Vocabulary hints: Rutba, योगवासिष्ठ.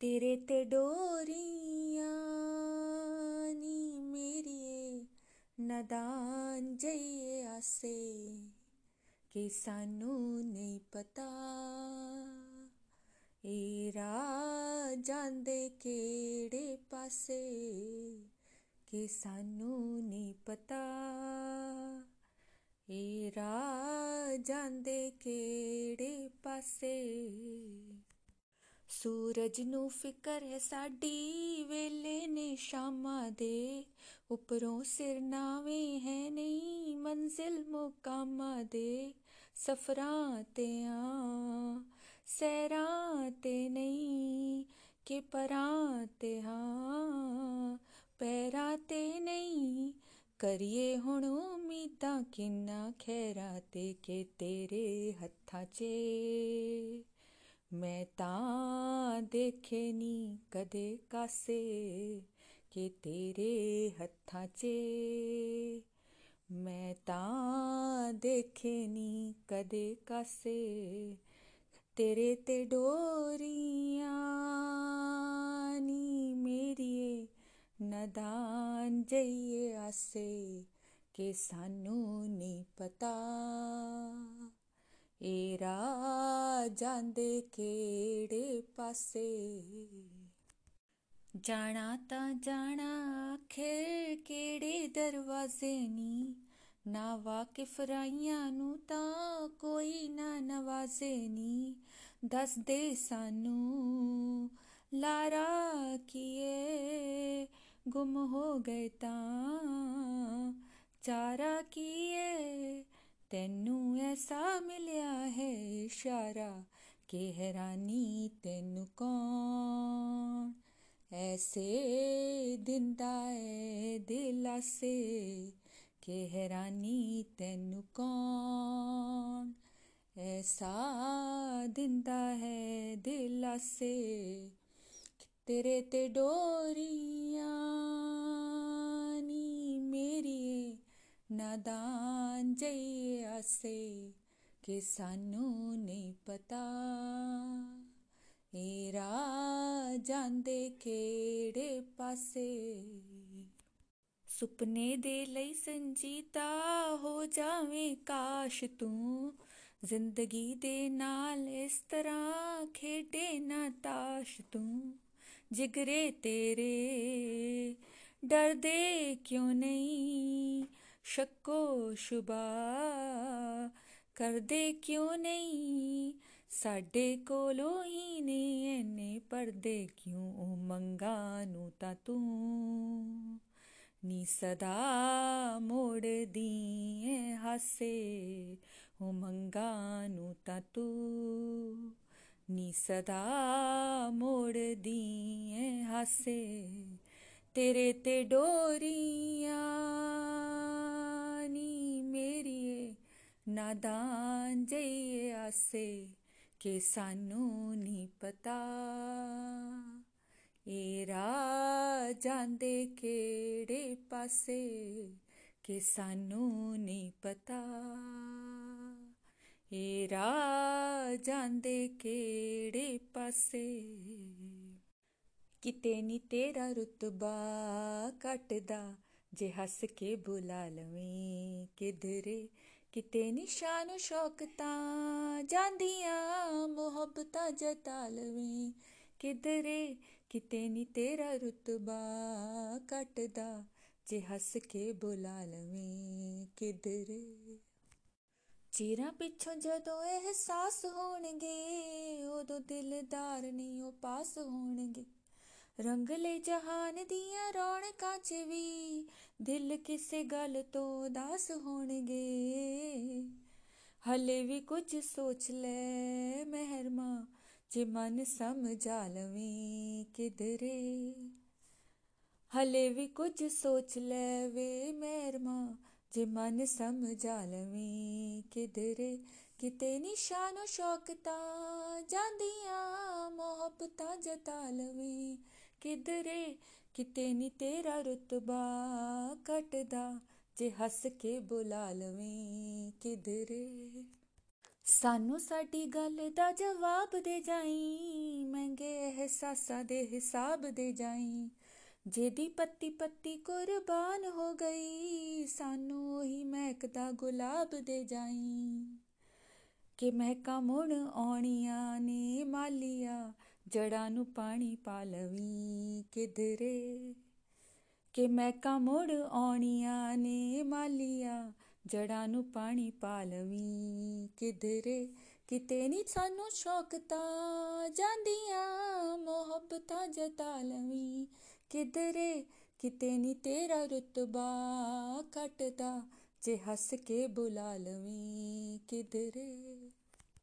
तेरे ते डोरियां नी मेरिए नादान जाहिए आसे के सानू नहीं पता ए राह जांदे केड़े पासे के सानू नहीं पता ए राह जांदे केड़े पासे सूरज नू फिकर है साडी वेले ने शामा दे उपरों सिर नावे है नहीं मंजिल मुकामा दे सफरां ते हां सैरां ते नहीं के परां ते हां पैरां ते नहीं करिए हुण उम्मीदां किन्ना खैरां ते के तेरे हत्थां चे मैं तां देखे नी कदे कासे के तेरे हत्थां चे मैं तां देखे नी कदे कासे तेरे ते डोरियां नी मेरिए नादान जाहिए आसे के सानू नहीं पता ए राह जांदे केड़े पासे जाना ता जाना आखिर केड़े दरवाजे नी ना वाकिफ राइयां नू ता कोई ना नवाजे नी दस दे सानू लारा किए गुम हो गए ता चारा किए तेनू ऐसा मिलिया है इशारा के हैरानी तेनू कौन ऐसे दिंदा है दिलासे के हैरानी तेनू कौन ऐसा दिंदा है दिलासे तेरे ते डोरियां नी मेरिए नादान जाहिए आसे के सानू नहीं पता ए राह जांदे केड़े पासे सुपने दे लई संजीदा हो जावें काश तू जिंदगी दे नाल इस तरह खेडे ना ताश तू जिगरे तेरे डरदे क्यों नहीं शक्को शुबा कर दे क्यों नहीं साडे कोलों ही ने ऐने पर्दे क्यों उमंगा नू ता तू नी सदा मोड़ दी ऐ हासे उमंगा नू ता तू नी सदा मोड़ दी ऐ हासे तेरे ते डोरियां नी मेरिए नादान जाहिए आसे के सानू नी पता ए राह जांदे केड़े पासे के सानू नी पता ए राह जांदे केड़े पासे किते नी तेरा रुतबा घटदा जे हस के बुला लवें किधरे किते नी शान शौकतां जांदियां मुहब्बतां जता लवें किधरे किते नी तेरा रुतबा घटदा जे हस के बुला लवें किधरे चिरां पिछों जदों एहसास होणगे उदों दिलदार नी ओ पास होणगे रंगले जहान दियां रौनकां च वी दिल किसे गल तो उदास होणगे हले वी कुछ सोच लै महरमा जे मन समझा लवें किधरे हले वी कुछ सोच लै वे महरमा जे मन समझा लवें किधरे किते नी शानो शौकतां जांदियां मुहब्बतां जता लवें किधरे किते नी तेरा रुतबा घटदा जे हस के बुला लवें किधरे सानू साडी गल दा जवाब दे जाईं महंगे एहसासा दे हिसाब दे जाई। जेदी पत्ती पत्ती कुर्बान हो गई, सानू ओही महकदा गुलाब दे जाई। के महका मुण औणियां ने मालिया, जड़ा नू पानी पालवी किधरे। के महका मुण औणियां ने मालिया, जड़ा नू पानी पालवी किधरे। किते नी सानू शौकता जांदियां, मोहब्बतां जतालवी किधरे। किते नी तेरा रुतबा घटदा, जे हस के बुला लवी किधरे।